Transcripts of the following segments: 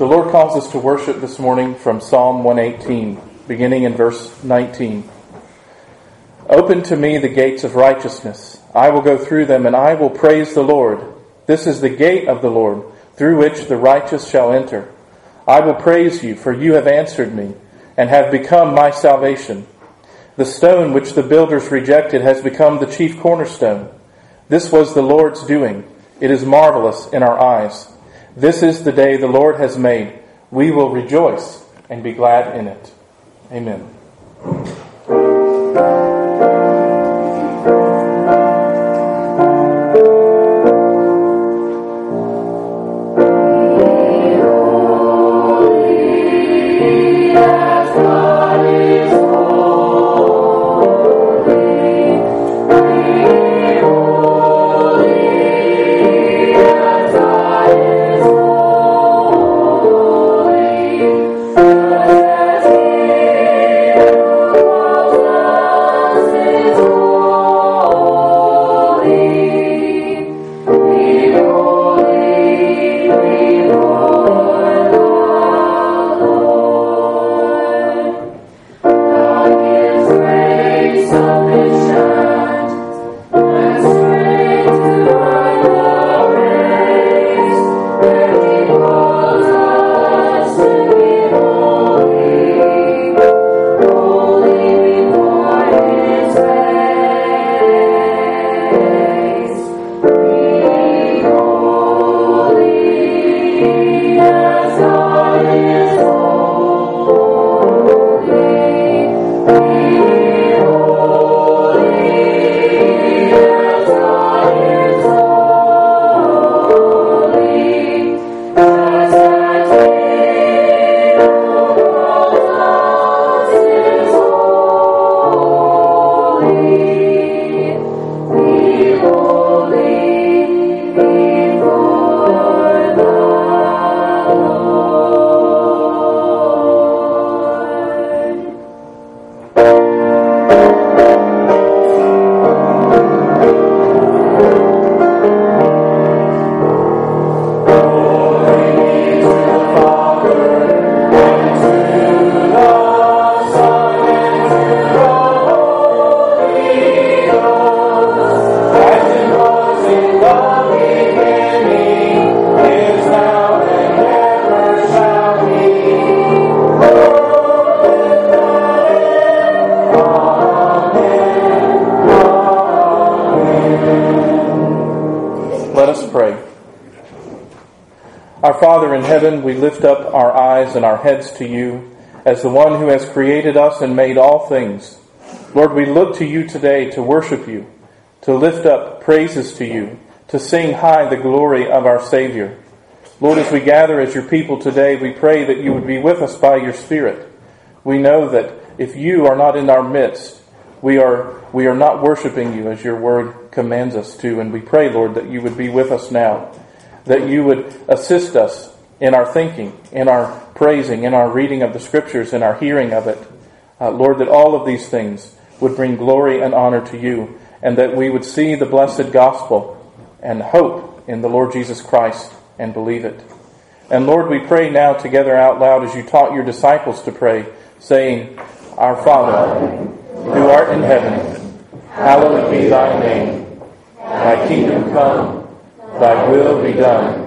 The Lord calls us to worship this morning from Psalm 118, beginning in verse 19. Open to me the gates of righteousness. I will go through them, and I will praise the Lord. This is the gate of the Lord, through which the righteous shall enter. I will praise you, for you have answered me, and have become my salvation. The stone which the builders rejected has become the chief cornerstone. This was the Lord's doing. It is marvelous in our eyes. This is the day the Lord has made. We will rejoice and be glad in it. Amen. Father in heaven, we lift up our eyes and our heads to you as the one who has created us and made all things. Lord, we look to you today to worship you, to lift up praises to you, to sing high the glory of our Savior. Lord, as we gather as your people today, we pray that you would be with us by your Spirit. We know that if you are not in our midst, we are not worshiping you as your word commands us to. And we pray, Lord, that you would be with us now, that you would assist us in our thinking, in our praising, in our reading of the Scriptures, in our hearing of it. Lord, that all of these things would bring glory and honor to you, and that we would see the blessed gospel and hope in the Lord Jesus Christ and believe it. And Lord, we pray now together out loud as you taught your disciples to pray, saying, Our Father, who art in heaven, hallowed be thy name. Thy kingdom come. Thy will be done,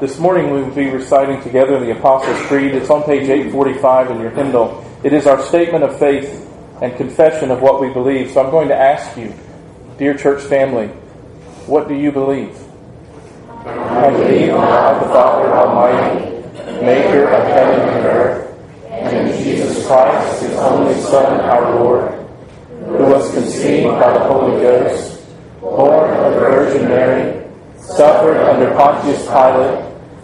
This morning we will be reciting together the Apostles' Creed. It's on page 845 in your hymnal. It is our statement of faith and confession of what we believe. So I'm going to ask you, dear church family, what do you believe? I believe in God the Father Almighty, maker of heaven and earth, and in Jesus Christ, his only Son, our Lord, who was conceived by the Holy Ghost, born of the Virgin Mary, suffered under Pontius Pilate,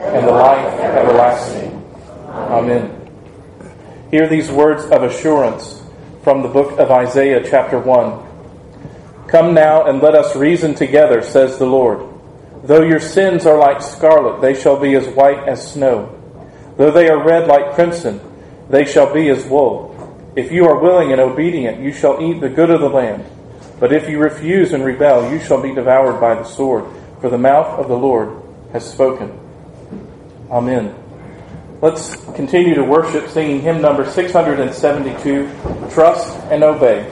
and the life everlasting. Amen. Hear these words of assurance from the book of Isaiah chapter 1. Come now and let us reason together, says the Lord. Though your sins are like scarlet, they shall be as white as snow. Though they are red like crimson, they shall be as wool. If you are willing and obedient, you shall eat the good of the land. But if you refuse and rebel, you shall be devoured by the sword, for the mouth of the Lord has spoken. Amen. Let's continue to worship, singing hymn number 672, Trust and Obey.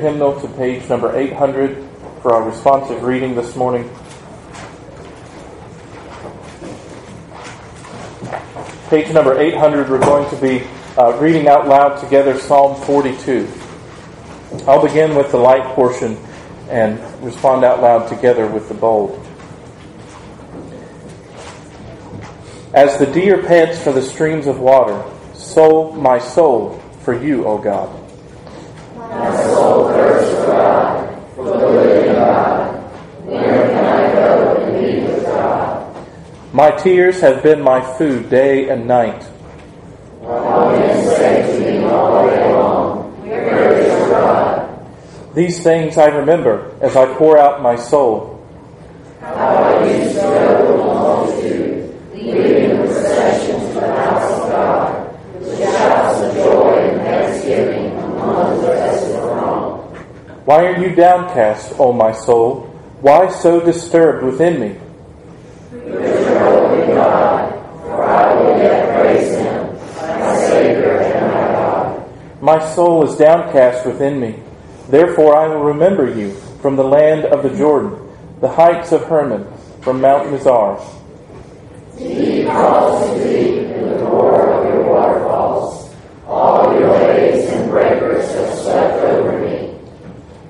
Hymnal to page number 800 for our responsive reading this morning. Page number 800, we're going to be reading out loud together Psalm 42. I'll begin with the light portion and respond out loud together with the bold. As the deer pants for the streams of water, so my soul for you, O God. My tears have been my food day and night. All men say to me all day long, where is your God? These things I remember as I pour out my soul. How I used to know the multitude, leading the procession to the house of God, with shouts of joy and thanksgiving among the rest of Rome. Why are you downcast, O my soul? Why so disturbed within me? My soul is downcast within me. Therefore I will remember you from the land of the Jordan, the heights of Hermon, from Mount Mizar. Deep calls to deep in the roar of your waterfalls. All your waves and breakers have swept over me.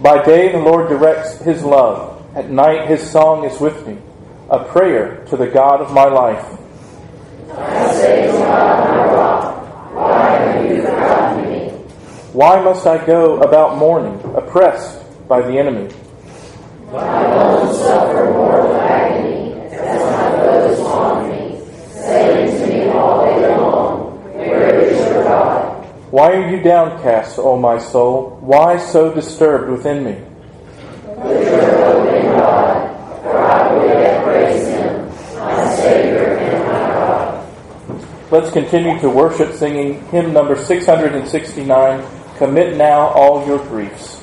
By day the Lord directs his love. At night his song is with me, a prayer to the God of my life. I say to God, my rock, why have you forgotten me? Why must I go about mourning, oppressed by the enemy? My bones suffer mortal agony, as my foes taunt me, saying to me all day long, where is your God? Why are you downcast, O my soul? Why so disturbed within me? Put your hope in God, for I will yet praise him, my Savior and my God. Let's continue to worship singing hymn number 669. Commit now all your griefs.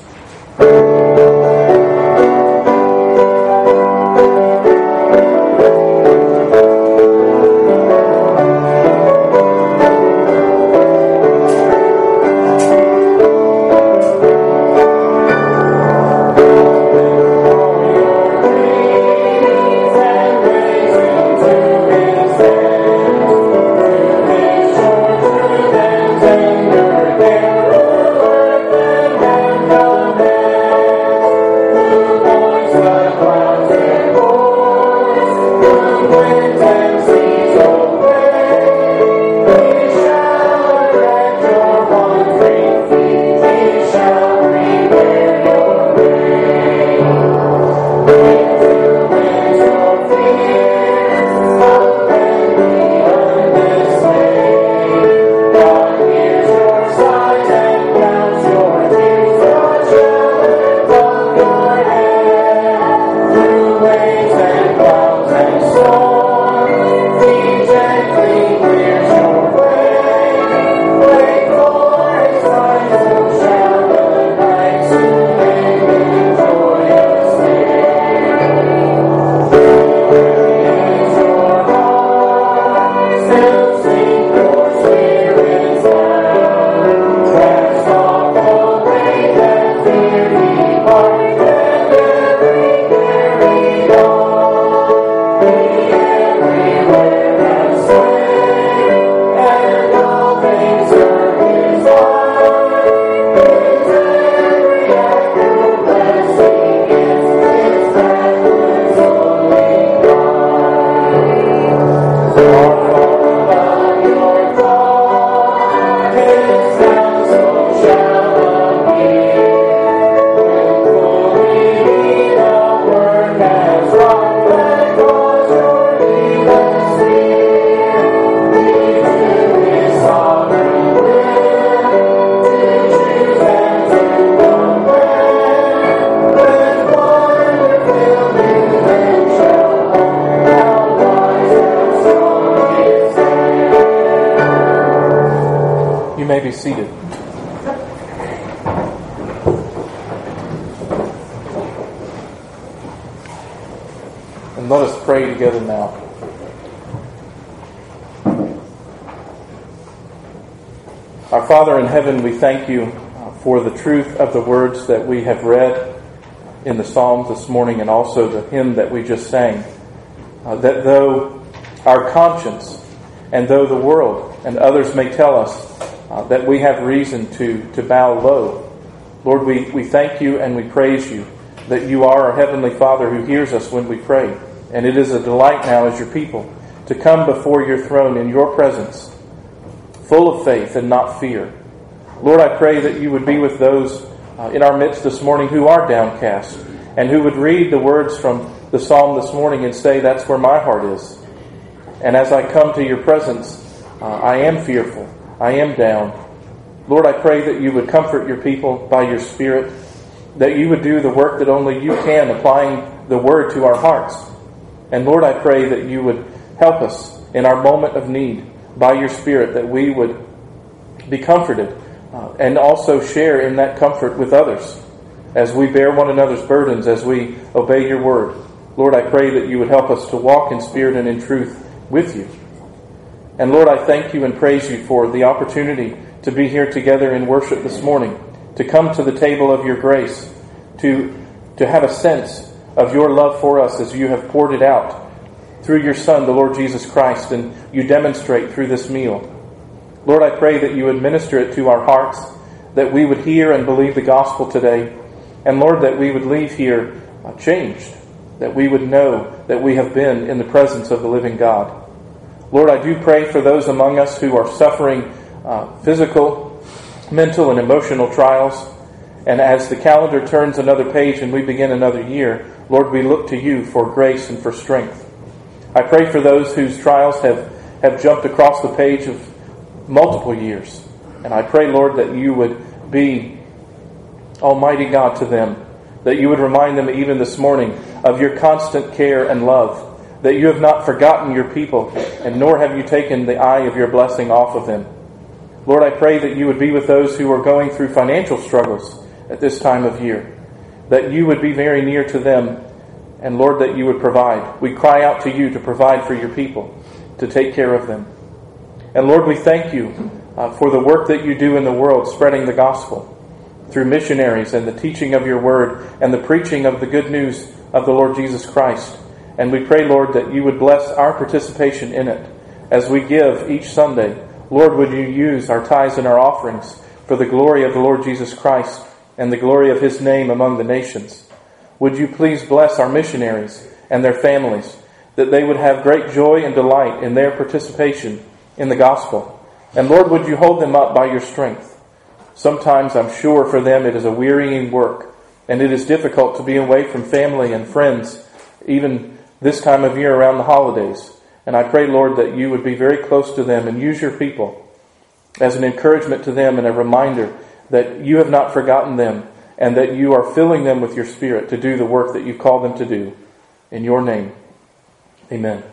Father in heaven, we thank you for the truth of the words that we have read in the Psalms this morning and also the hymn that we just sang. That though our conscience and though the world and others may tell us that we have reason to bow low, Lord, we thank you and we praise you that you are our Heavenly Father who hears us when we pray. And it is a delight now as your people to come before your throne in your presence, full of faith and not fear. Lord, I pray that you would be with those in our midst this morning who are downcast and who would read the words from the psalm this morning and say, that's where my heart is. And as I come to your presence, I am fearful. I am down. Lord, I pray that you would comfort your people by your Spirit. that you would do the work that only you can, applying the word to our hearts. And Lord, I pray that you would help us in our moment of need by your Spirit, that we would be comforted and also share in that comfort with others as we bear one another's burdens, as we obey your word. Lord, I pray that you would help us to walk in spirit and in truth with you. And Lord, I thank you and praise you for the opportunity to be here together in worship this morning, to come to the table of your grace, to have a sense of your love for us as you have poured it out through your Son, the Lord Jesus Christ, and you demonstrate through this meal. Lord, I pray that you would minister it to our hearts, that we would hear and believe the gospel today, and Lord, that we would leave here changed, that we would know that we have been in the presence of the living God. Lord, I do pray for those among us who are suffering physical, mental, and emotional trials. And as the calendar turns another page and we begin another year, Lord, we look to you for grace and for strength. I pray for those whose trials have jumped across the page of multiple years. And I pray, Lord, that you would be Almighty God to them, that you would remind them even this morning of your constant care and love, that you have not forgotten your people, and nor have you taken the eye of your blessing off of them. Lord, I pray that you would be with those who are going through financial struggles at this time of year, that you would be very near to them, and Lord, that you would provide. We cry out to you to provide for your people, to take care of them. And Lord, we thank you for the work that you do in the world, spreading the gospel through missionaries and the teaching of your word and the preaching of the good news of the Lord Jesus Christ. And we pray, Lord, that you would bless our participation in it as we give each Sunday. Lord, would you use our tithes and our offerings for the glory of the Lord Jesus Christ and the glory of his name among the nations? Would you please bless our missionaries and their families, that they would have great joy and delight in their participation in the gospel? And Lord, would you hold them up by your strength? Sometimes, I'm sure, for them it is a wearying work, and it is difficult to be away from family and friends, even this time of year around the holidays. And I pray, Lord, that you would be very close to them and use your people as an encouragement to them and a reminder that you have not forgotten them and that you are filling them with your Spirit to do the work that you call them to do. In your name, amen.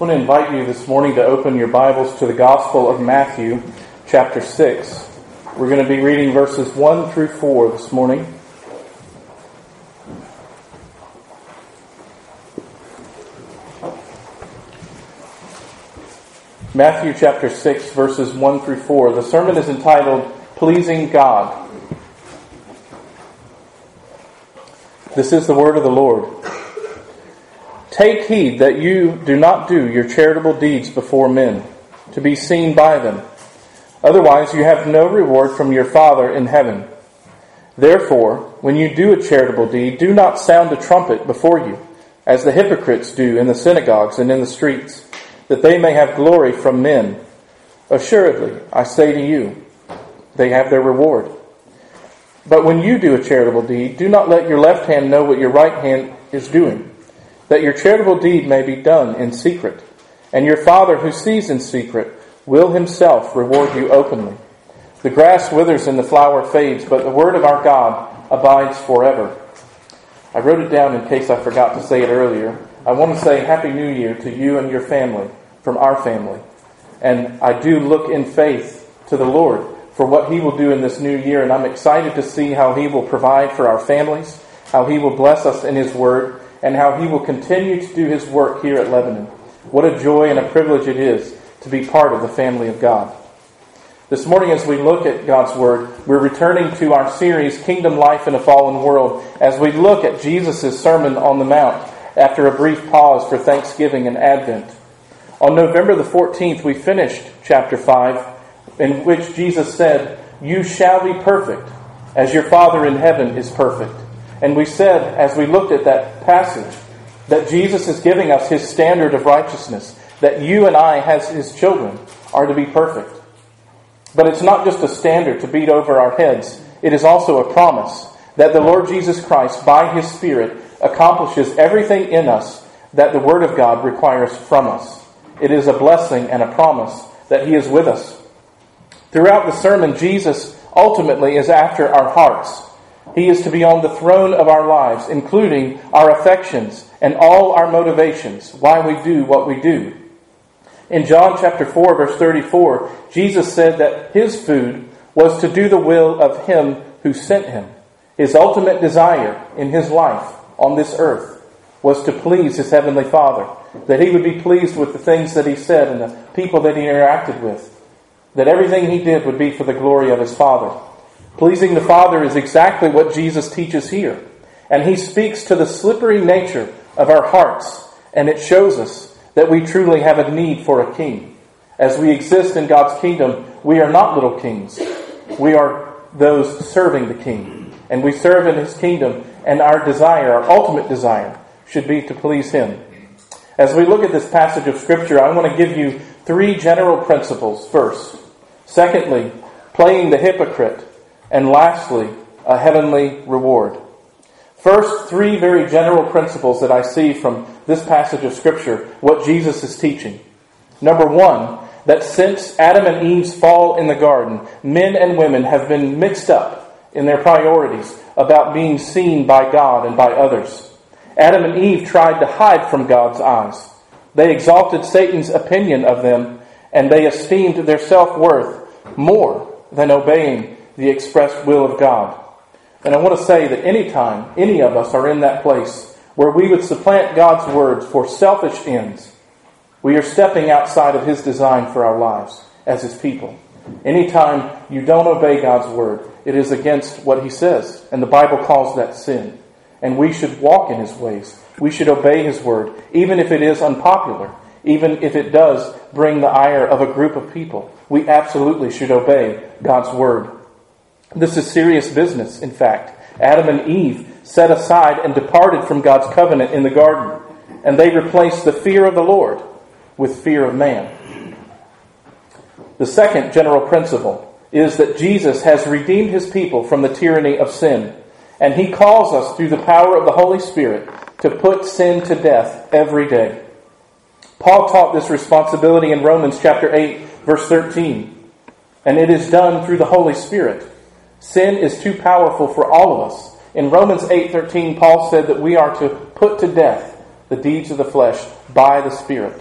I want to invite you this morning to open your Bibles to the Gospel of Matthew, chapter 6. We're going to be reading verses 1 through 4 this morning. Matthew chapter 6, verses 1 through 4. The sermon is entitled, Pleasing God. This is the word of the Lord. Take heed that you do not do your charitable deeds before men, to be seen by them. Otherwise you have no reward from your Father in heaven. Therefore, when you do a charitable deed, do not sound a trumpet before you, as the hypocrites do in the synagogues and in the streets, that they may have glory from men. Assuredly, I say to you, they have their reward. But when you do a charitable deed, do not let your left hand know what your right hand is doing, that your charitable deed may be done in secret, and your Father who sees in secret will himself reward you openly. The grass withers and the flower fades, but the word of our God abides forever. I wrote it down in case I forgot to say it earlier. I want to say Happy New Year to you and your family, from our family. And I do look in faith to the Lord for what He will do in this new year, and I'm excited to see how He will provide for our families, how He will bless us in His word, and how He will continue to do His work here at Lebanon. What a joy and a privilege it is to be part of the family of God. This morning as we look at God's Word, we're returning to our series, Kingdom Life in a Fallen World, as we look at Jesus' Sermon on the Mount after a brief pause for Thanksgiving and Advent. On November the 14th, we finished chapter 5, in which Jesus said, "You shall be perfect, as your Father in heaven is perfect." And we said, as we looked at that passage, that Jesus is giving us His standard of righteousness, that you and I, as His children, are to be perfect. But it's not just a standard to beat over our heads. It is also a promise that the Lord Jesus Christ, by His Spirit, accomplishes everything in us that the Word of God requires from us. It is a blessing and a promise that He is with us. Throughout the sermon, Jesus ultimately is after our hearts. He is to be on the throne of our lives, including our affections and all our motivations, why we do what we do. In John chapter 4, verse 34, Jesus said that His food was to do the will of Him who sent Him. His ultimate desire in His life on this earth was to please His heavenly Father, that He would be pleased with the things that He said and the people that He interacted with, that everything He did would be for the glory of His Father. Pleasing the Father is exactly what Jesus teaches here. And He speaks to the slippery nature of our hearts, and it shows us that we truly have a need for a king. As we exist in God's kingdom, we are not little kings. We are those serving the King. And we serve in His kingdom, and our desire, our ultimate desire, should be to please Him. As we look at this passage of Scripture, I want to give you three general principles first. Secondly, playing the hypocrite. And lastly, a heavenly reward. First, three very general principles that I see from this passage of Scripture, what Jesus is teaching. Number one, that since Adam and Eve's fall in the garden, men and women have been mixed up in their priorities about being seen by God and by others. Adam and Eve tried to hide from God's eyes. They exalted Satan's opinion of them, and they esteemed their self-worth more than obeying the expressed will of God. And I want to say that anytime any of us are in that place where we would supplant God's words for selfish ends, we are stepping outside of His design for our lives as His people. Anytime you don't obey God's word, it is against what He says, and the Bible calls that sin. And we should walk in His ways. We should obey His word, even if it is unpopular, even if it does bring the ire of a group of people. We absolutely should obey God's word. This is serious business, in fact. Adam and Eve set aside and departed from God's covenant in the garden, and they replaced the fear of the Lord with fear of man. The second general principle is that Jesus has redeemed His people from the tyranny of sin, and He calls us through the power of the Holy Spirit to put sin to death every day. Paul taught this responsibility in Romans chapter 8, verse 13, and it is done through the Holy Spirit. Sin is too powerful for all of us. In Romans 8:13, Paul said that we are to put to death the deeds of the flesh by the Spirit.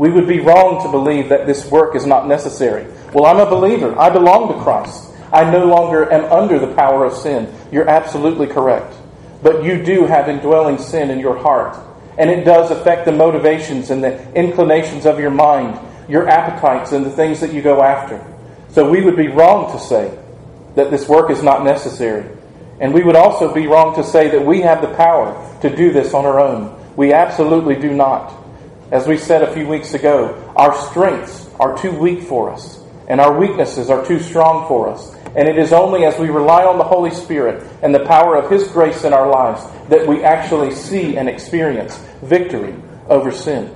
We would be wrong to believe that this work is not necessary. Well, I'm a believer. I belong to Christ. I no longer am under the power of sin. You're absolutely correct. But you do have indwelling sin in your heart. And it does affect the motivations and the inclinations of your mind, your appetites, and the things that you go after. So we would be wrong to say that this work is not necessary. And we would also be wrong to say that we have the power to do this on our own. We absolutely do not. As we said a few weeks ago, our strengths are too weak for us, and our weaknesses are too strong for us. And it is only as we rely on the Holy Spirit and the power of His grace in our lives that we actually see and experience victory over sin.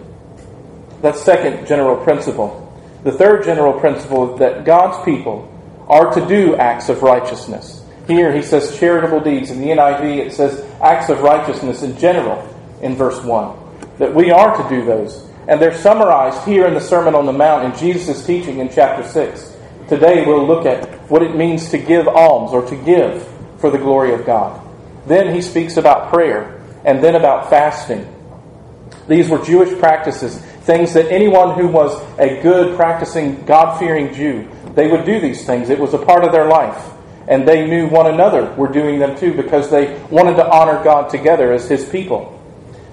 That's second general principle. The third general principle is that God's people are to do acts of righteousness. Here he says charitable deeds. In the NIV it says acts of righteousness in general in verse 1. That we are to do those. And they're summarized here in the Sermon on the Mount in Jesus' teaching in chapter 6. Today we'll look at what it means to give alms or to give for the glory of God. Then he speaks about prayer and then about fasting. These were Jewish practices, things that anyone who was a good, practicing, God-fearing Jew, they would do these things. It was a part of their life. And they knew one another were doing them too because they wanted to honor God together as His people.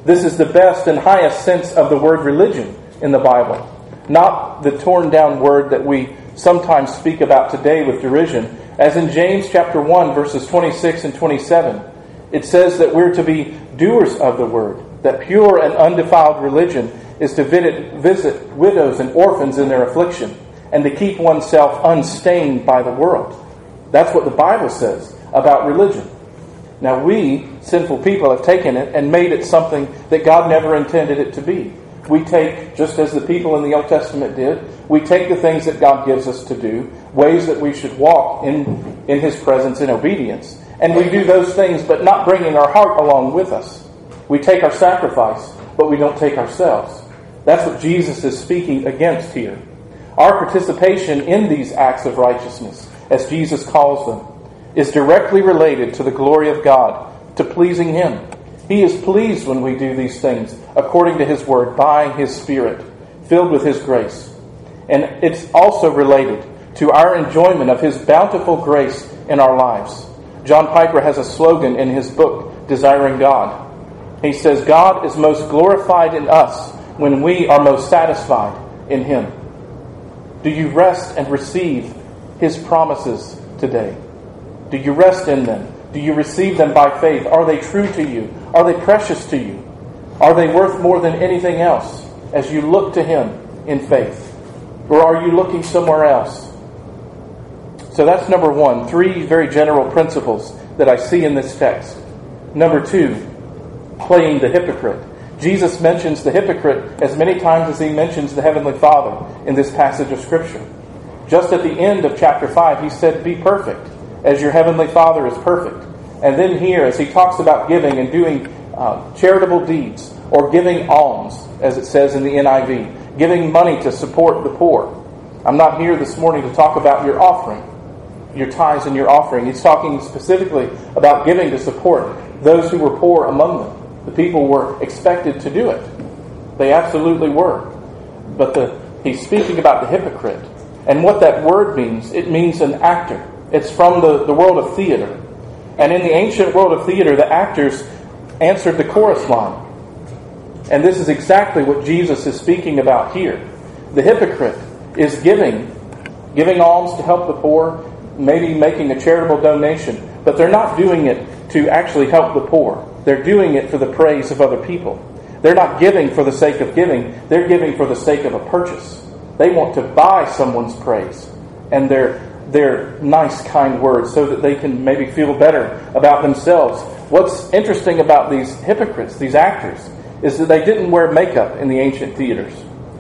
This is the best and highest sense of the word religion in the Bible. Not the torn down word that we sometimes speak about today with derision. As in James chapter 1 verses 26 and 27, it says that we're to be doers of the word. That pure and undefiled religion is to visit widows and orphans in their affliction and to keep oneself unstained by the world. That's what the Bible says about religion. Now we, sinful people, have taken it and made it something that God never intended it to be. We take, just as the people in the Old Testament did, we take the things that God gives us to do, ways that we should walk in His presence in obedience, and we do those things but not bringing our heart along with us. We take our sacrifice, but we don't take ourselves. That's what Jesus is speaking against here. Our participation in these acts of righteousness, as Jesus calls them, is directly related to the glory of God, to pleasing Him. He is pleased when we do these things according to His Word, by His Spirit, filled with His grace. And it's also related to our enjoyment of His bountiful grace in our lives. John Piper has a slogan in his book, Desiring God. He says, God is most glorified in us when we are most satisfied in Him. Do you rest and receive His promises today? Do you rest in them? Do you receive them by faith? Are they true to you? Are they precious to you? Are they worth more than anything else as you look to Him in faith? Or are you looking somewhere else? So that's number one, three very general principles that I see in this text. Number two, playing the hypocrite. Jesus mentions the hypocrite as many times as He mentions the Heavenly Father in this passage of Scripture. Just at the end of chapter 5, He said, "Be perfect as your Heavenly Father is perfect." And then here, as He talks about giving and doing charitable deeds, or giving alms, as it says in the NIV, giving money to support the poor. I'm not here this morning to talk about your offering, your tithes and your offering. He's talking specifically about giving to support those who were poor among them. The people were expected to do it. They absolutely were. But he's speaking about the hypocrite. And what that word means, it means an actor. It's from the world of theater. And in the ancient world of theater, the actors answered the chorus line. And this is exactly what Jesus is speaking about here. The hypocrite is giving alms to help the poor, maybe making a charitable donation. But they're not doing it to actually help the poor. They're doing it for the praise of other people. They're not giving for the sake of giving. They're giving for the sake of a purchase. They want to buy someone's praise. And their nice, kind words so that they can maybe feel better about themselves. What's interesting about these hypocrites, these actors, is that they didn't wear makeup in the ancient theaters.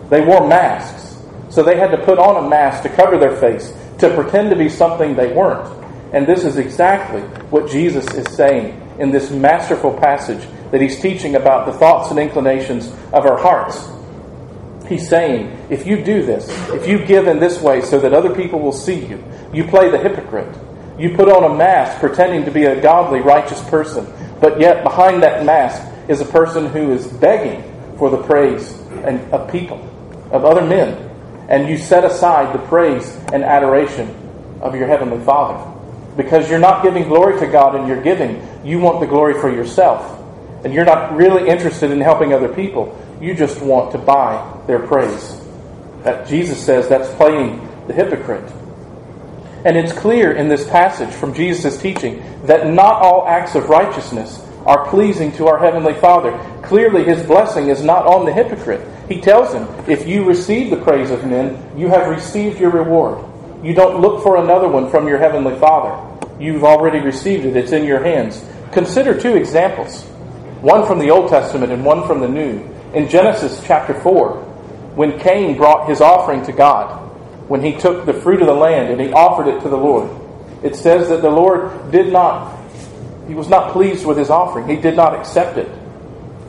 They wore masks. So they had to put on a mask to cover their face, to pretend to be something they weren't. And this is exactly what Jesus is saying in this masterful passage that He's teaching about the thoughts and inclinations of our hearts. He's saying, if you do this, if you give in this way so that other people will see you, you play the hypocrite. You put on a mask pretending to be a godly, righteous person, but yet behind that mask is a person who is begging for the praise of people. of other men, and you set aside the praise and adoration of your Heavenly Father. Because you're not giving glory to God in your giving. You want the glory for yourself. And you're not really interested in helping other people. You just want to buy their praise. That Jesus says that's playing the hypocrite. And it's clear in this passage from Jesus' teaching that not all acts of righteousness are pleasing to our Heavenly Father. Clearly His blessing is not on the hypocrite. He tells him, if you receive the praise of men, you have received your reward. You don't look for another one from your Heavenly Father. You've already received it. It's in your hands. Consider two examples. One from the Old Testament and one from the New. In Genesis chapter 4, when Cain brought his offering to God, when he took the fruit of the land and he offered it to the Lord, it says that the Lord he was not pleased with his offering. He did not accept it.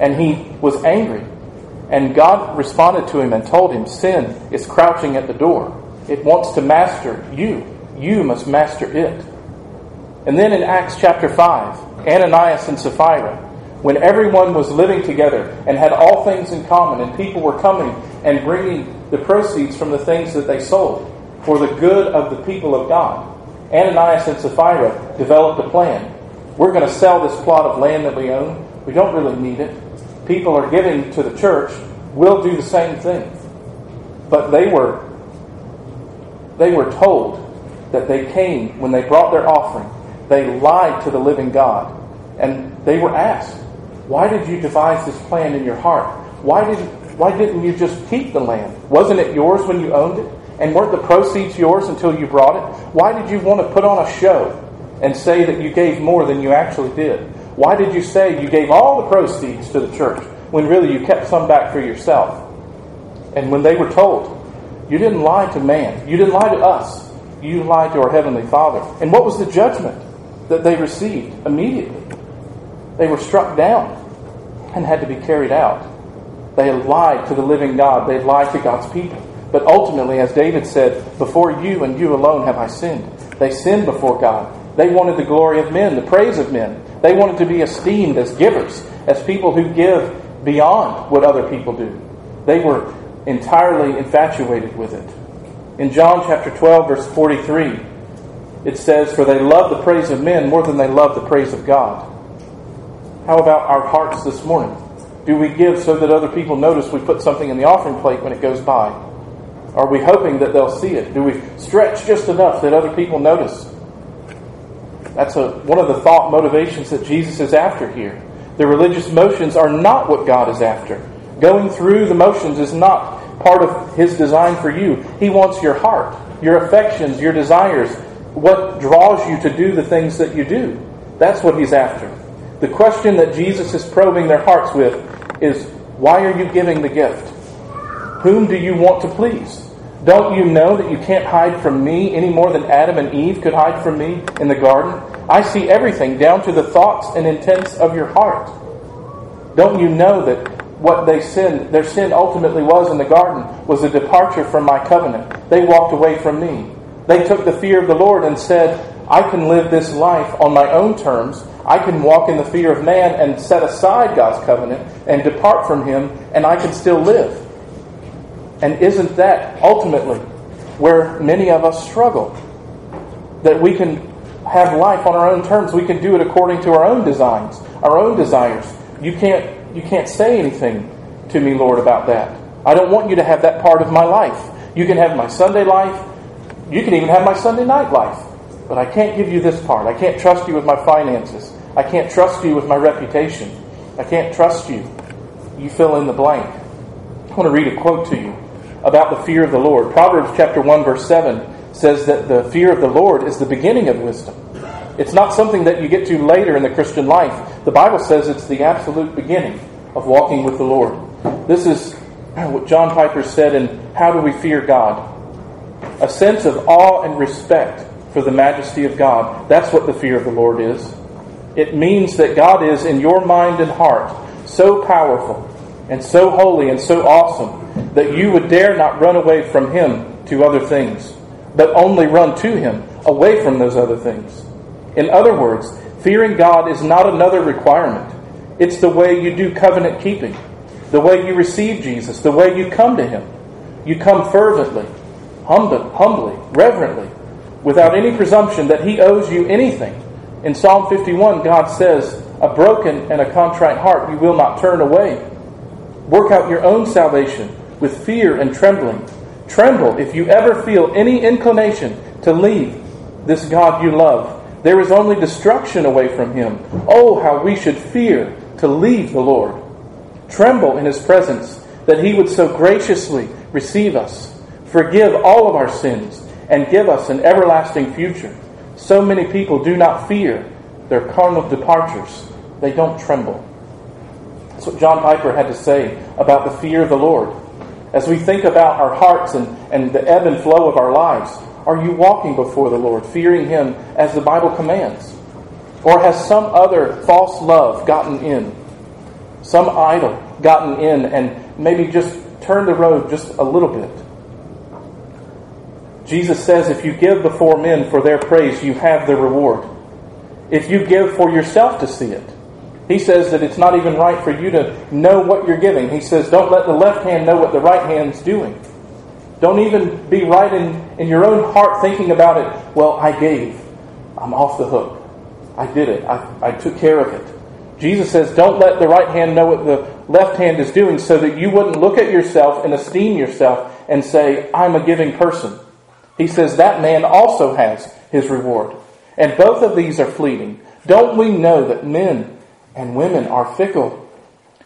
And he was angry. And God responded to him and told him, sin is crouching at the door. It wants to master you. You must master it. And then in Acts chapter 5, Ananias and Sapphira, when everyone was living together and had all things in common, and people were coming and bringing the proceeds from the things that they sold for the good of the people of God, Ananias and Sapphira developed a plan. We're going to sell this plot of land that we own. We don't really need it. People are giving to the church. We'll do the same thing. But they were told that they came, when they brought their offering, they lied to the living God. And they were asked, why did you devise this plan in your heart? Why didn't you just keep the land? Wasn't it yours when you owned it? And weren't the proceeds yours until you brought it? Why did you want to put on a show and say that you gave more than you actually did? Why did you say you gave all the proceeds to the church when really you kept some back for yourself? And when they were told, you didn't lie to man. You didn't lie to us. You lied to our Heavenly Father. And what was the judgment that they received immediately? They were struck down and had to be carried out. They lied to the living God. They lied to God's people. But ultimately, as David said, before you and you alone have I sinned. They sinned before God. They wanted the glory of men, the praise of men. They wanted to be esteemed as givers, as people who give beyond what other people do. They were entirely infatuated with it. In John chapter 12, verse 43, it says, for they love the praise of men more than they love the praise of God. How about our hearts this morning? Do we give so that other people notice we put something in the offering plate when it goes by? Are we hoping that they'll see it? Do we stretch just enough that other people notice? That's one of the thought motivations that Jesus is after here. The religious motions are not what God is after. Going through the motions is not part of His design for you. He wants your heart, your affections, your desires, what draws you to do the things that you do. That's what He's after. The question that Jesus is probing their hearts with is, why are you giving the gift? Whom do you want to please? Don't you know that you can't hide from me any more than Adam and Eve could hide from me in the garden? I see everything down to the thoughts and intents of your heart. Don't you know that what they sinned, their sin ultimately was in the garden, was a departure from my covenant. They walked away from me. They took the fear of the Lord and said, I can live this life on my own terms. I can walk in the fear of man and set aside God's covenant and depart from Him, and I can still live. And isn't that ultimately where many of us struggle? That we can have life on our own terms. We can do it according to our own designs, our own desires. You can't say anything to me, Lord, about that. I don't want you to have that part of my life. You can have my Sunday life. You can even have my Sunday night life. But I can't give you this part. I can't trust you with my finances. I can't trust you with my reputation. I can't trust you. You fill in the blank. I want to read a quote to you about the fear of the Lord. Proverbs chapter 1, verse 7 says that the fear of the Lord is the beginning of wisdom. It's not something that you get to later in the Christian life. The Bible says it's the absolute beginning of walking with the Lord. This is what John Piper said in How Do We Fear God? A sense of awe and respect for the majesty of God. That's what the fear of the Lord is. It means that God is, in your mind and heart, so powerful and so holy and so awesome that you would dare not run away from Him to other things, but only run to Him, away from those other things. In other words, fearing God is not another requirement. It's the way you do covenant keeping, the way you receive Jesus, the way you come to Him. you come fervently, humbly, reverently, without any presumption that He owes you anything. In Psalm 51, God says, a broken and a contrite heart you will not turn away. Work out your own salvation with fear and trembling. Tremble if you ever feel any inclination to leave this God you love. There is only destruction away from Him. Oh, how we should fear to leave the Lord. Tremble in His presence, that He would so graciously receive us, forgive all of our sins, and give us an everlasting future. So many people do not fear their carnal departures. They don't tremble. That's what John Piper had to say about the fear of the Lord. As we think about our hearts and the ebb and flow of our lives, are you walking before the Lord, fearing Him as the Bible commands? Or has some other false love gotten in? Some idol gotten in and maybe just turned the road just a little bit? Jesus says, if you give before men for their praise, you have the reward. If you give for yourself to see it, He says that it's not even right for you to know what you're giving. He says, don't let the left hand know what the right hand's doing. Don't even be right in your own heart thinking about it. Well, I gave. I'm off the hook. I did it. I took care of it. Jesus says, don't let the right hand know what the left hand is doing, so that you wouldn't look at yourself and esteem yourself and say, I'm a giving person. He says that man also has his reward. And both of these are fleeting. Don't we know that men and women are fickle?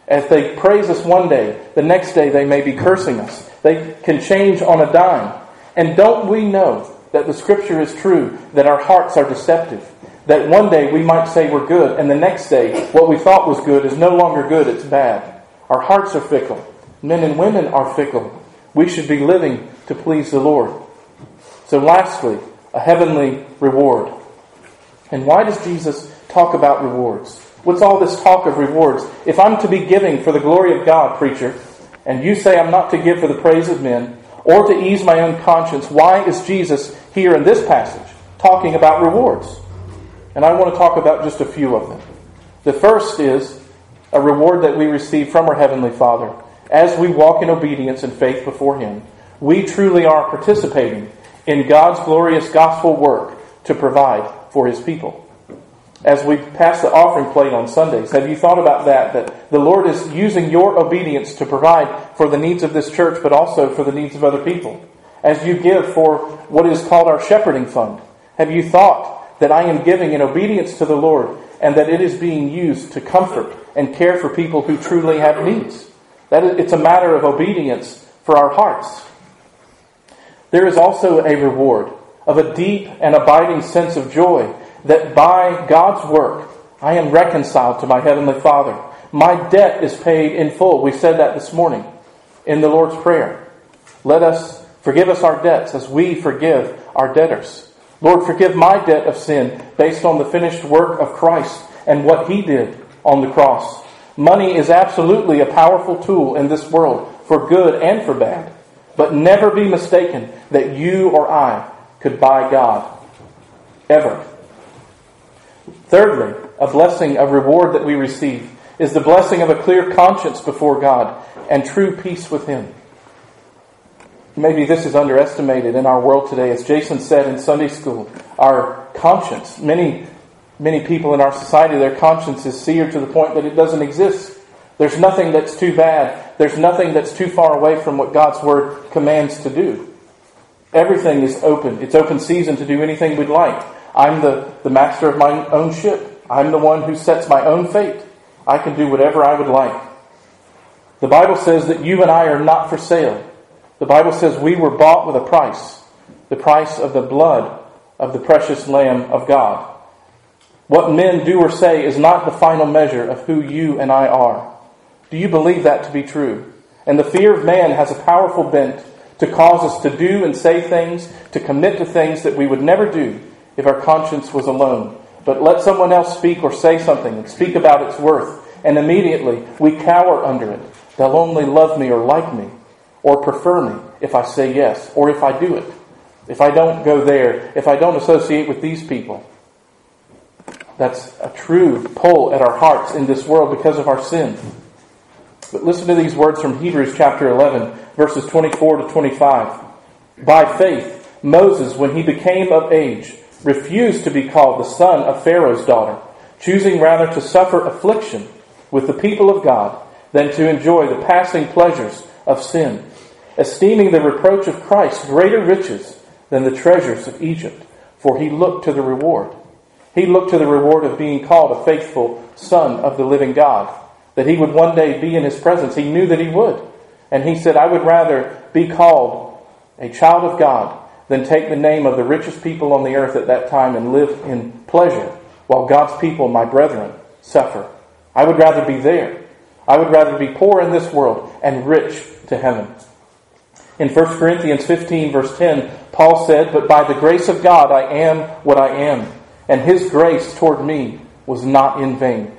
As they praise us one day, the next day they may be cursing us. They can change on a dime. And don't we know that the Scripture is true, that our hearts are deceptive? That one day we might say we're good, and the next day what we thought was good is no longer good, it's bad. Our hearts are fickle. Men and women are fickle. We should be living to please the Lord. So lastly, a heavenly reward. And why does Jesus talk about rewards? What's all this talk of rewards? If I'm to be giving for the glory of God, preacher, and you say I'm not to give for the praise of men, or to ease my own conscience, why is Jesus here in this passage talking about rewards? And I want to talk about just a few of them. The first is a reward that we receive from our Heavenly Father. As we walk in obedience and faith before Him, we truly are participating in God's glorious gospel work to provide for His people. As we pass the offering plate on Sundays, have you thought about that? That the Lord is using your obedience to provide for the needs of this church, but also for the needs of other people. As you give for what is called our shepherding fund, have you thought that I am giving in obedience to the Lord and that it is being used to comfort and care for people who truly have needs? That it's a matter of obedience for our hearts. There is also a reward of a deep and abiding sense of joy that by God's work, I am reconciled to my Heavenly Father. My debt is paid in full. We said that this morning in the Lord's Prayer. Let us forgive us our debts as we forgive our debtors. Lord, forgive my debt of sin based on the finished work of Christ and what He did on the cross. Money is absolutely a powerful tool in this world for good and for bad. But never be mistaken that you or I could buy God. Ever. Thirdly, a blessing, a reward that we receive is the blessing of a clear conscience before God and true peace with Him. Maybe this is underestimated in our world today. As Jason said in Sunday school, our conscience, many people in our society, their conscience is seared to the point that it doesn't exist. There's nothing that's too bad. There's nothing that's too far away from what God's Word commands to do. Everything is open. It's open season to do anything we'd like. I'm the master of my own ship. I'm the one who sets my own fate. I can do whatever I would like. The Bible says that you and I are not for sale. The Bible says we were bought with a price. The price of the blood of the precious Lamb of God. What men do or say is not the final measure of who you and I are. Do you believe that to be true? And the fear of man has a powerful bent to cause us to do and say things, to commit to things that we would never do if our conscience was alone. But let someone else speak or say something and speak about its worth, and immediately we cower under it. They'll only love me or like me or prefer me if I say yes or if I do it, if I don't go there, if I don't associate with these people. That's a true pull at our hearts in this world because of our sin. But listen to these words from Hebrews chapter 11, verses 24 to 25. By faith, Moses, when he became of age, refused to be called the son of Pharaoh's daughter, choosing rather to suffer affliction with the people of God than to enjoy the passing pleasures of sin, esteeming the reproach of Christ greater riches than the treasures of Egypt, for he looked to the reward. He looked to the reward of being called a faithful son of the living God, that he would one day be in his presence. He knew that he would. And he said, I would rather be called a child of God than take the name of the richest people on the earth at that time and live in pleasure while God's people, my brethren, suffer. I would rather be there. I would rather be poor in this world and rich to heaven. In 1 Corinthians 15, verse 10, Paul said, But by the grace of God I am what I am, and His grace toward me was not in vain.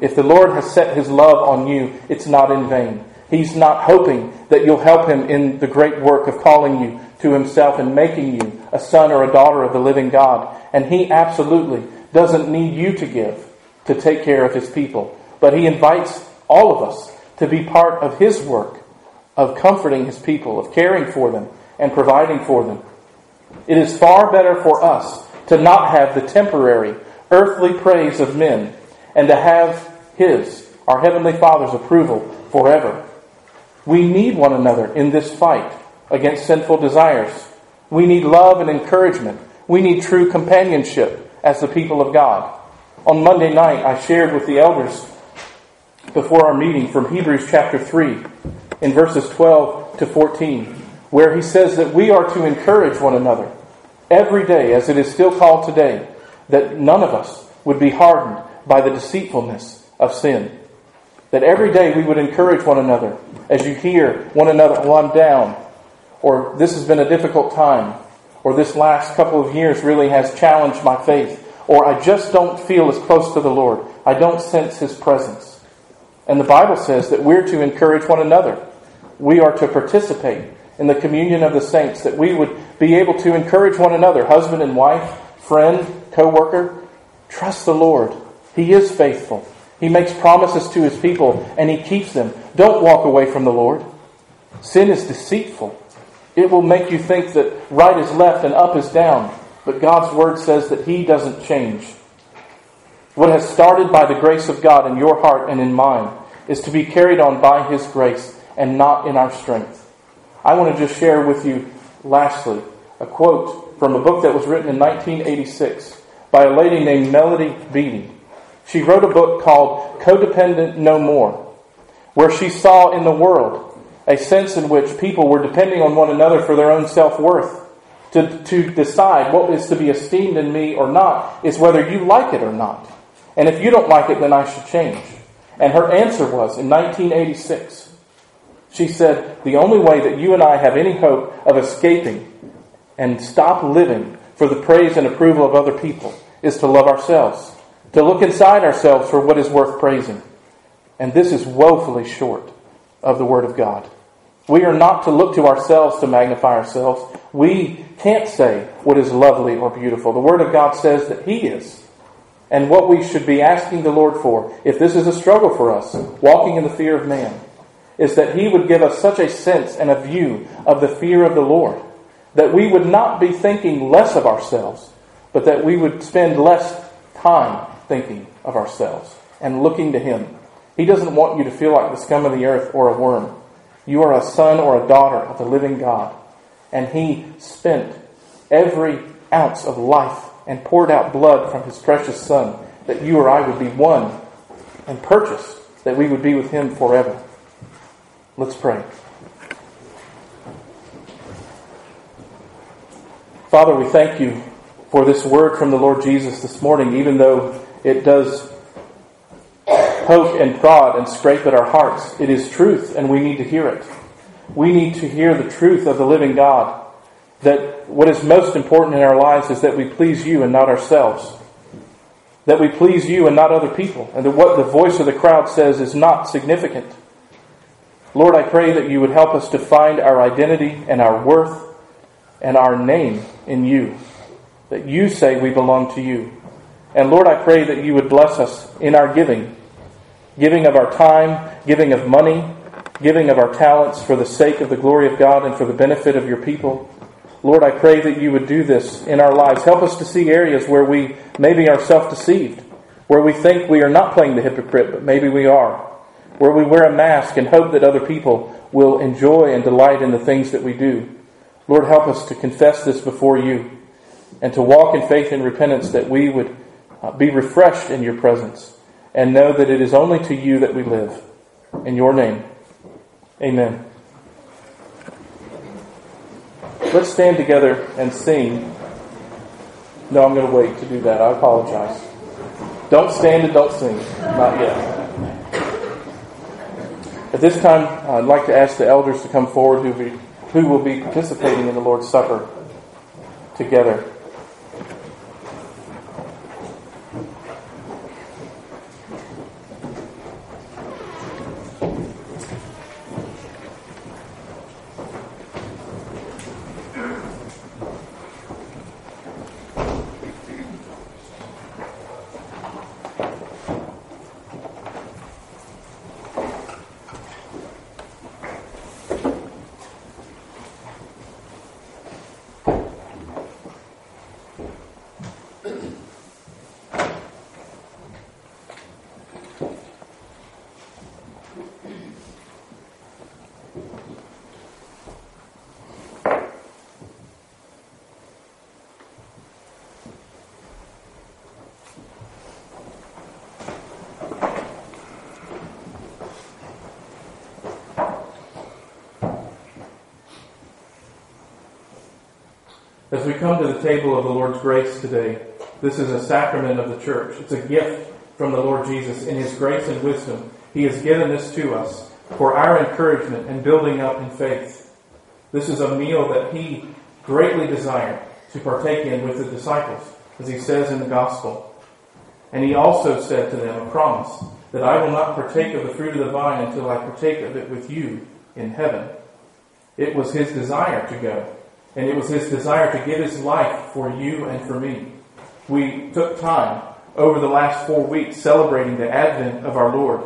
If the Lord has set His love on you, it's not in vain. He's not hoping that you'll help Him in the great work of calling you to Himself and making you a son or a daughter of the living God. And He absolutely doesn't need you to give to take care of His people. But He invites all of us to be part of His work of comforting His people, of caring for them and providing for them. It is far better for us to not have the temporary earthly praise of men and to have His, our Heavenly Father's approval forever. We need one another in this fight against sinful desires. We need love and encouragement. We need true companionship as the people of God. On Monday night, I shared with the elders before our meeting from Hebrews chapter 3 in verses 12 to 14, where he says that we are to encourage one another every day, as it is still called today, that none of us would be hardened by the deceitfulness of sin. That every day we would encourage one another as you hear one another, well, I'm down, or this has been a difficult time, or this last couple of years really has challenged my faith, or I just don't feel as close to the Lord. I don't sense His presence. And the Bible says that we're to encourage one another. We are to participate in the communion of the saints, that we would be able to encourage one another, husband and wife, friend, co-worker. Trust the Lord. He is faithful. He makes promises to His people and He keeps them. Don't walk away from the Lord. Sin is deceitful. It will make you think that right is left and up is down. But God's Word says that He doesn't change. What has started by the grace of God in your heart and in mine is to be carried on by His grace and not in our strength. I want to just share with you, lastly, a quote from a book that was written in 1986 by a lady named Melody Beattie. She wrote a book called Codependent No More, where she saw in the world a sense in which people were depending on one another for their own self-worth. To decide what is to be esteemed in me or not is whether you like it or not. And if you don't like it, then I should change. And her answer was, in 1986, she said, the only way that you and I have any hope of escaping and stop living for the praise and approval of other people is to love ourselves, to look inside ourselves for what is worth praising. And this is woefully short of the Word of God. We are not to look to ourselves to magnify ourselves. We can't say what is lovely or beautiful. The Word of God says that He is. And what we should be asking the Lord for, if this is a struggle for us, walking in the fear of man, is that He would give us such a sense and a view of the fear of the Lord, that we would not be thinking less of ourselves, but that we would spend less time thinking of ourselves and looking to Him. He doesn't want you to feel like the scum of the earth or a worm. You are a son or a daughter of the living God. And He spent every ounce of life and poured out blood from His precious Son, that you or I would be one and purchased, that we would be with Him forever. Let's pray. Father, we thank You for this word from the Lord Jesus this morning, even though it does poke and prod and scrape at our hearts. It is truth, and we need to hear it. We need to hear the truth of the living God, that what is most important in our lives is that we please You and not ourselves, that we please You and not other people, and that what the voice of the crowd says is not significant. Lord, I pray that You would help us to find our identity and our worth and our name in You, that You say we belong to You. And Lord, I pray that You would bless us in our giving of our time, giving of money, giving of our talents for the sake of the glory of God and for the benefit of your people. Lord, I pray that you would do this in our lives. Help us to see areas where we maybe are self-deceived, where we think we are not playing the hypocrite, but maybe we are, where we wear a mask and hope that other people will enjoy and delight in the things that we do. Lord, help us to confess this before you and to walk in faith and repentance, that we would be refreshed in your presence and know that it is only to you that we live. In your name, amen. Let's stand together and sing. No, I'm going to wait to do that. I apologize. Don't stand and don't sing. Not yet. At this time, I'd like to ask the elders to come forward who will be participating in the Lord's Supper together. As we come to the table of the Lord's grace today, this is a sacrament of the church. It's a gift from the Lord Jesus. In his grace and wisdom, he has given this to us for our encouragement and building up in faith. This is a meal that he greatly desired to partake in with the disciples, as he says in the gospel. And he also said to them a promise that I will not partake of the fruit of the vine until I partake of it with you in heaven. It was his desire to go. And it was his desire to give his life for you and for me. We took time over the last 4 weeks celebrating the advent of our Lord,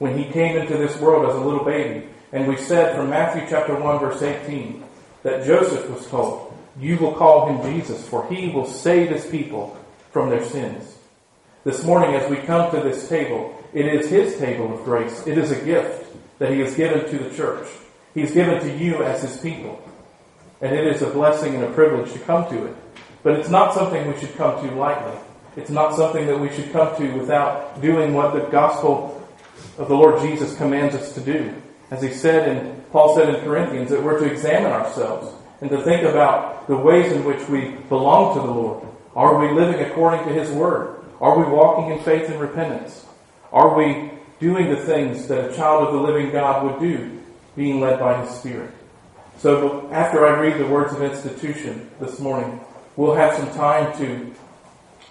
when he came into this world as a little baby. And we said from Matthew chapter 1 verse 18 that Joseph was told, you will call him Jesus, for he will save his people from their sins. This morning as we come to this table, it is his table of grace. It is a gift that he has given to the church. He has given to you as his people. And it is a blessing and a privilege to come to it. But it's not something we should come to lightly. It's not something that we should come to without doing what the gospel of the Lord Jesus commands us to do. As he said, and Paul said in Corinthians, that we're to examine ourselves and to think about the ways in which we belong to the Lord. Are we living according to his word? Are we walking in faith and repentance? Are we doing the things that a child of the living God would do, being led by his Spirit? So after I read the words of institution this morning, we'll have some time to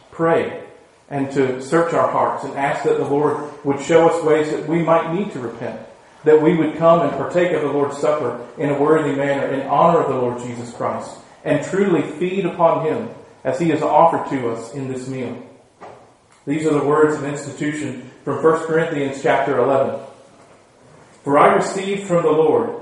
pray and to search our hearts and ask that the Lord would show us ways that we might need to repent, that we would come and partake of the Lord's Supper in a worthy manner in honor of the Lord Jesus Christ, and truly feed upon him as he is offered to us in this meal. These are the words of institution from 1 Corinthians chapter 11. For I received from the Lord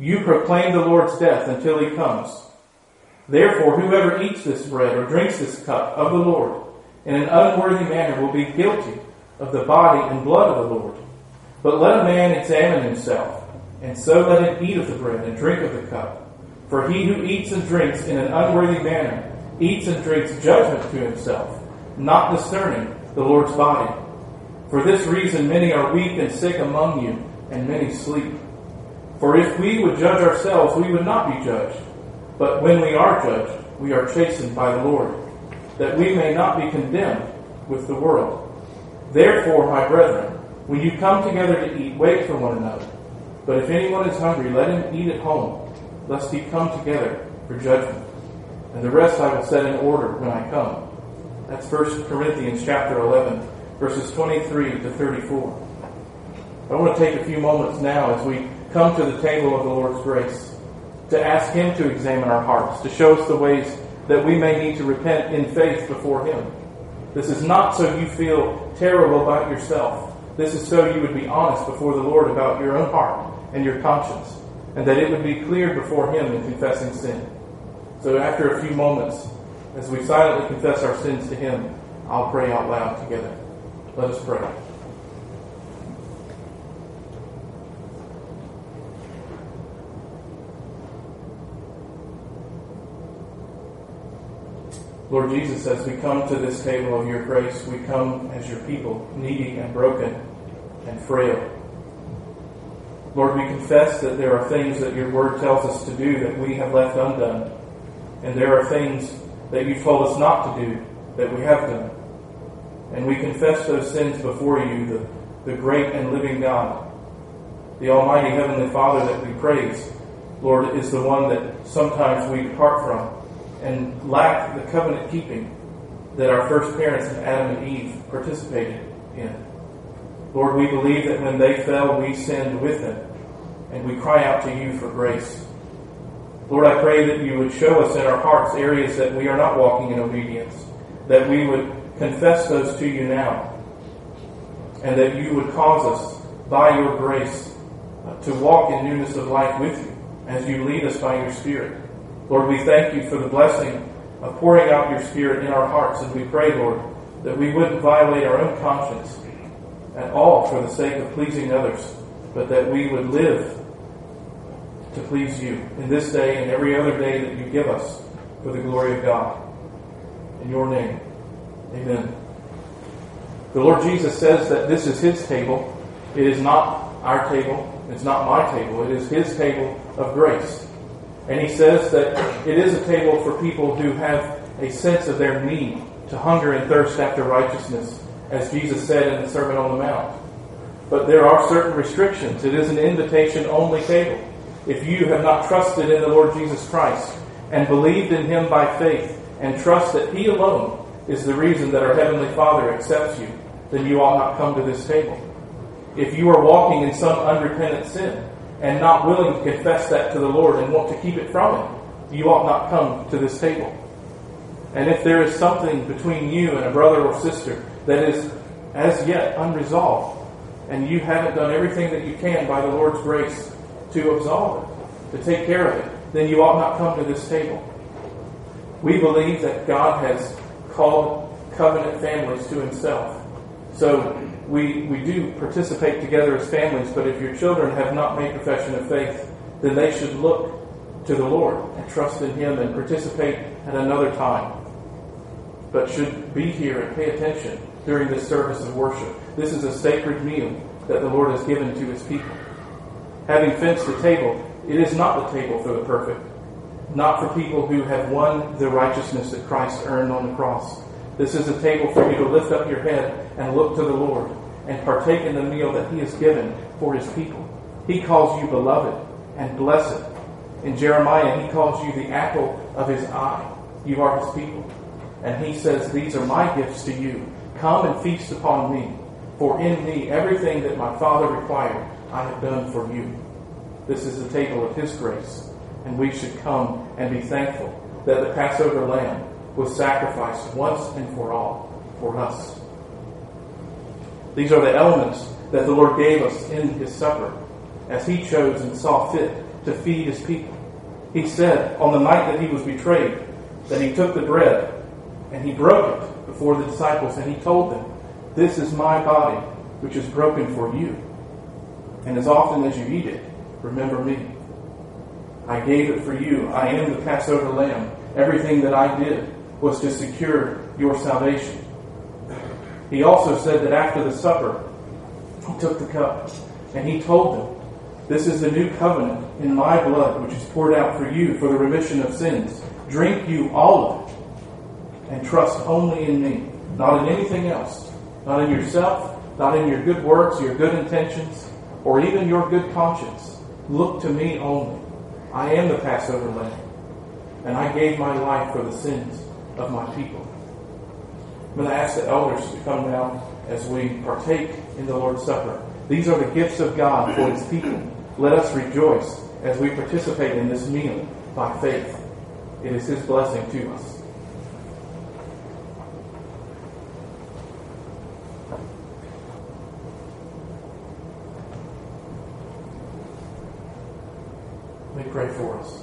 you proclaim the Lord's death until he comes. Therefore, whoever eats this bread or drinks this cup of the Lord in an unworthy manner will be guilty of the body and blood of the Lord. But let a man examine himself, and so let him eat of the bread and drink of the cup. For he who eats and drinks in an unworthy manner eats and drinks judgment to himself, not discerning the Lord's body. For this reason many are weak and sick among you, and many sleep. For if we would judge ourselves, we would not be judged. But when we are judged, we are chastened by the Lord, that we may not be condemned with the world. Therefore, my brethren, when you come together to eat, wait for one another. But if anyone is hungry, let him eat at home, lest he come together for judgment. And the rest I will set in order when I come. That's 1 Corinthians chapter 11, verses 23 to 34. I want to take a few moments now as we come to the table of the Lord's grace to ask Him to examine our hearts, to show us the ways that we may need to repent in faith before Him. This is not so you feel terrible about yourself. This is so you would be honest before the Lord about your own heart and your conscience, and that it would be clear before Him in confessing sin. So after a few moments, as we silently confess our sins to Him, I'll pray out loud together. Let us pray. Lord Jesus, as we come to this table of your grace, we come as your people, needy and broken and frail. Lord, we confess that there are things that your word tells us to do that we have left undone, and there are things that you've told us not to do that we have done. And we confess those sins before you, the great and living God, the almighty heavenly Father that we praise, Lord, is the one that sometimes we depart from and lack the covenant keeping that our first parents, Adam and Eve, participated in. Lord, we believe that when they fell, we sinned with them, and we cry out to you for grace. Lord, I pray that you would show us in our hearts areas that we are not walking in obedience, that we would confess those to you now, and that you would cause us, by your grace, to walk in newness of life with you, as you lead us by your Spirit. Lord, we thank you for the blessing of pouring out your Spirit in our hearts, and we pray, Lord, that we wouldn't violate our own conscience at all for the sake of pleasing others, but that we would live to please you in this day and every other day that you give us for the glory of God. In your name, amen. The Lord Jesus says that this is His table. It is not our table. It's not my table. It is His table of grace. And He says that it is a table for people who have a sense of their need to hunger and thirst after righteousness, as Jesus said in the Sermon on the Mount. But there are certain restrictions. It is an invitation-only table. If you have not trusted in the Lord Jesus Christ and believed in Him by faith and trust that He alone is the reason that our Heavenly Father accepts you, then you ought not come to this table. If you are walking in some unrepentant sin and not willing to confess that to the Lord and want to keep it from Him, you ought not come to this table. And if there is something between you and a brother or sister that is as yet unresolved, and you haven't done everything that you can by the Lord's grace to absolve it, to take care of it, then you ought not come to this table. We believe that God has called covenant families to Himself. So we do participate together as families, but if your children have not made profession of faith, then they should look to the Lord and trust in Him and participate at another time. But should be here and pay attention during this service of worship. This is a sacred meal that the Lord has given to His people. Having fenced the table, it is not the table for the perfect, not for people who have won the righteousness that Christ earned on the cross. This is a table for you to lift up your head and look to the Lord and partake in the meal that He has given for His people. He calls you beloved and blessed. In Jeremiah, He calls you the apple of His eye. You are His people. And He says, "These are my gifts to you. Come and feast upon me, for in me everything that my Father required I have done for you." This is the table of His grace, and we should come and be thankful that the Passover lamb was sacrificed once and for all for us. These are the elements that the Lord gave us in His supper, as He chose and saw fit to feed His people. He said on the night that He was betrayed that He took the bread and He broke it before the disciples, and He told them, "This is my body, which is broken for you. And as often as you eat it, remember me. I gave it for you. I am the Passover lamb. Everything that I did was to secure your salvation." He also said that after the supper, He took the cup, and He told them, "This is the new covenant in my blood, which is poured out for you for the remission of sins. Drink you all of it, and trust only in me," not in anything else, not in yourself, not in your good works, your good intentions, or even your good conscience, Look to me only. I am the Passover lamb, and I gave my life for the sins of my people. I'm going to ask the elders to come down as we partake in the Lord's Supper. These are the gifts of God for His people. Let us rejoice as we participate in this meal by faith. It is His blessing to us. Let me pray for us.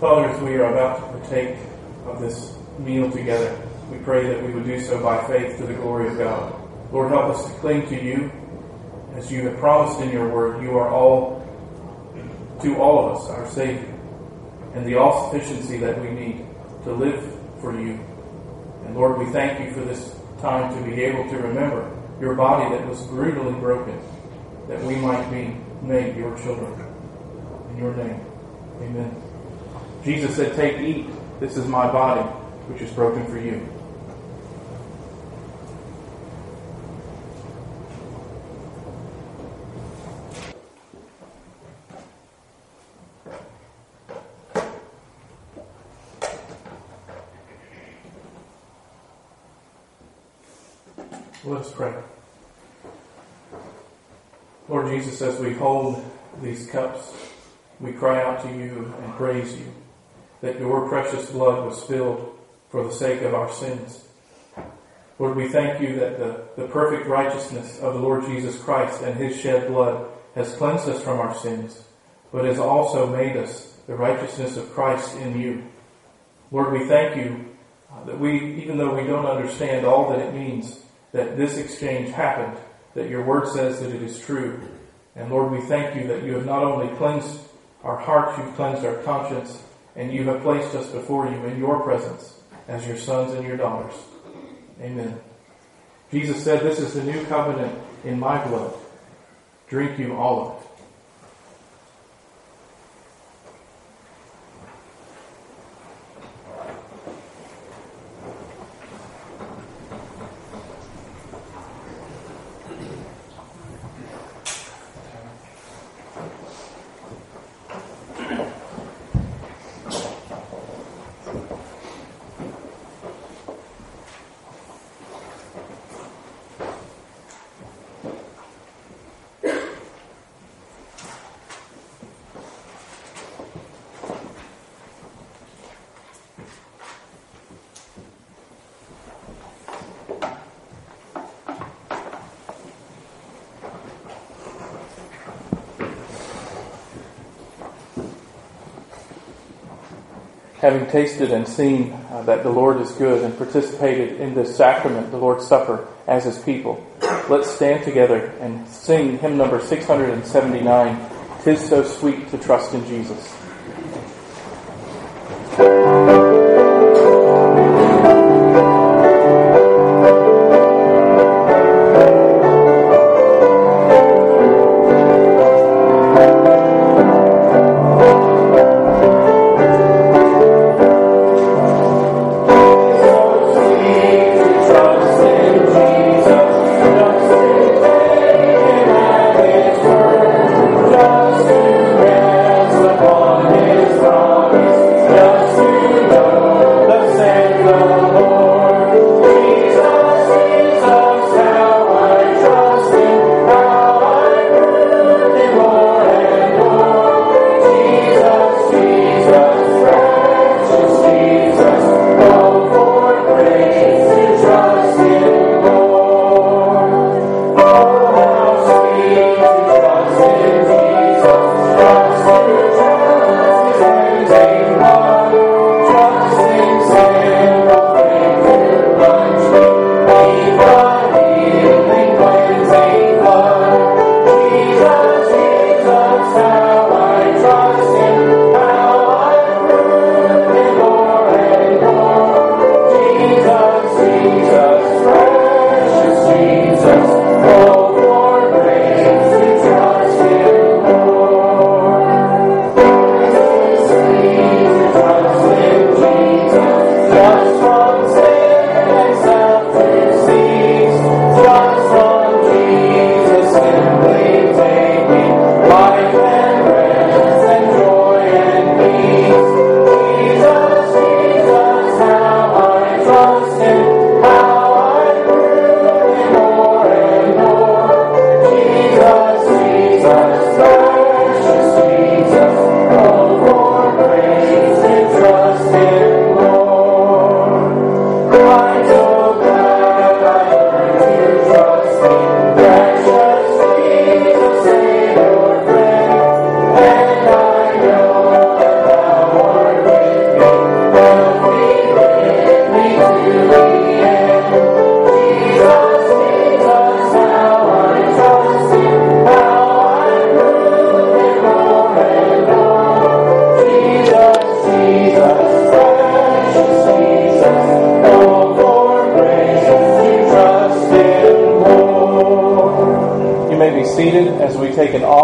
Father, as we are about to partake of this meal together, we pray that we would do so by faith to the glory of God. Lord, help us to cling to You. As You have promised in Your word, You are to all of us, our Savior, and the all-sufficiency that we need to live for You. And Lord, we thank You for this time to be able to remember Your body that was brutally broken, that we might be made Your children. In Your name, amen. Jesus said, "Take, eat. This is my body, which is broken for you." Let us pray. Lord Jesus, as we hold these cups, we cry out to You and praise You that Your precious blood was spilled for the sake of our sins. Lord, we thank You that the perfect righteousness of the Lord Jesus Christ and His shed blood has cleansed us from our sins, but has also made us the righteousness of Christ in You. Lord, we thank You that we, even though we don't understand all that it means, that this exchange happened, that Your word says that it is true. And Lord, we thank You that You have not only cleansed our hearts, You've cleansed our conscience, and You have placed us before You in Your presence as Your sons and Your daughters. Amen. Jesus said, "This is the new covenant in my blood. Drink you all of it." Having tasted and seen that the Lord is good and participated in this sacrament, the Lord's Supper, as His people, let's stand together and sing hymn number 679, "'Tis So Sweet to Trust in Jesus."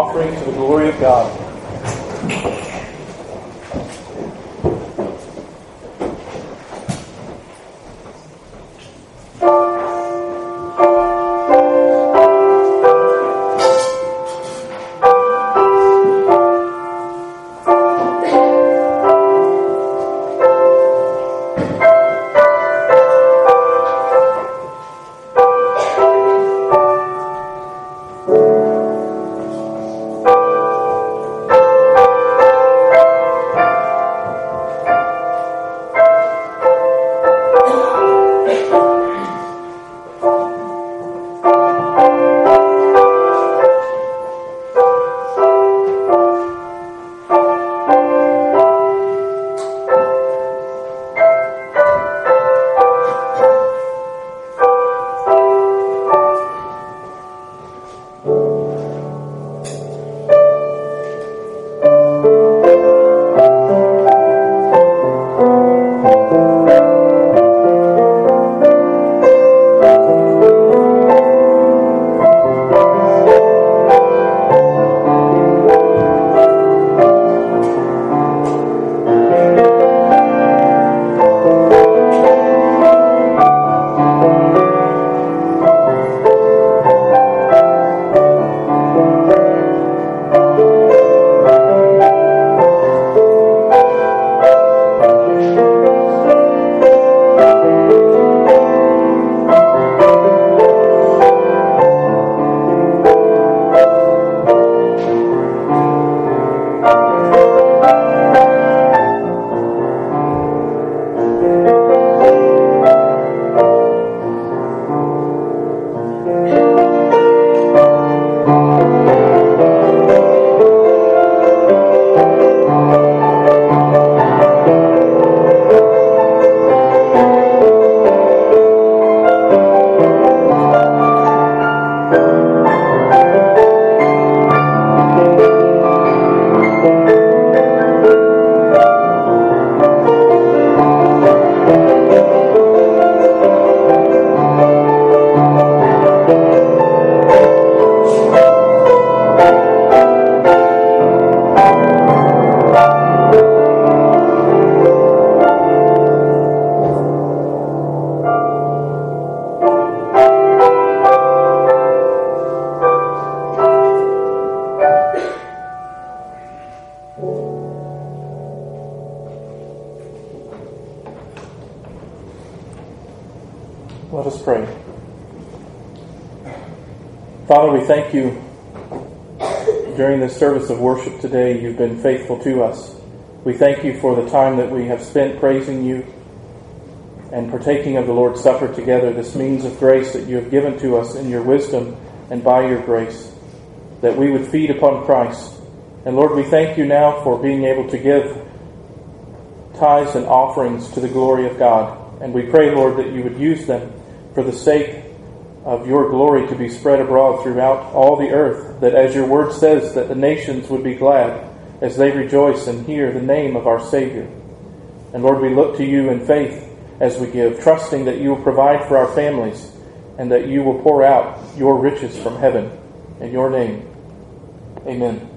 offering to the glory of God. Thank you. During this service of worship today, you've been faithful to us. We thank you for the time that we have spent praising you and partaking of the Lord's Supper together, this means of grace that you have given to us in your wisdom and by your grace, that we would feed upon Christ. And Lord, we thank you now for being able to give tithes and offerings to the glory of God. And we pray, Lord, that you would use them for the sake of your glory to be spread abroad throughout all the earth, that as your word says, that the nations would be glad as they rejoice and hear the name of our Savior. And Lord, we look to you in faith as we give, trusting that you will provide for our families and that you will pour out your riches from heaven. In your name, amen.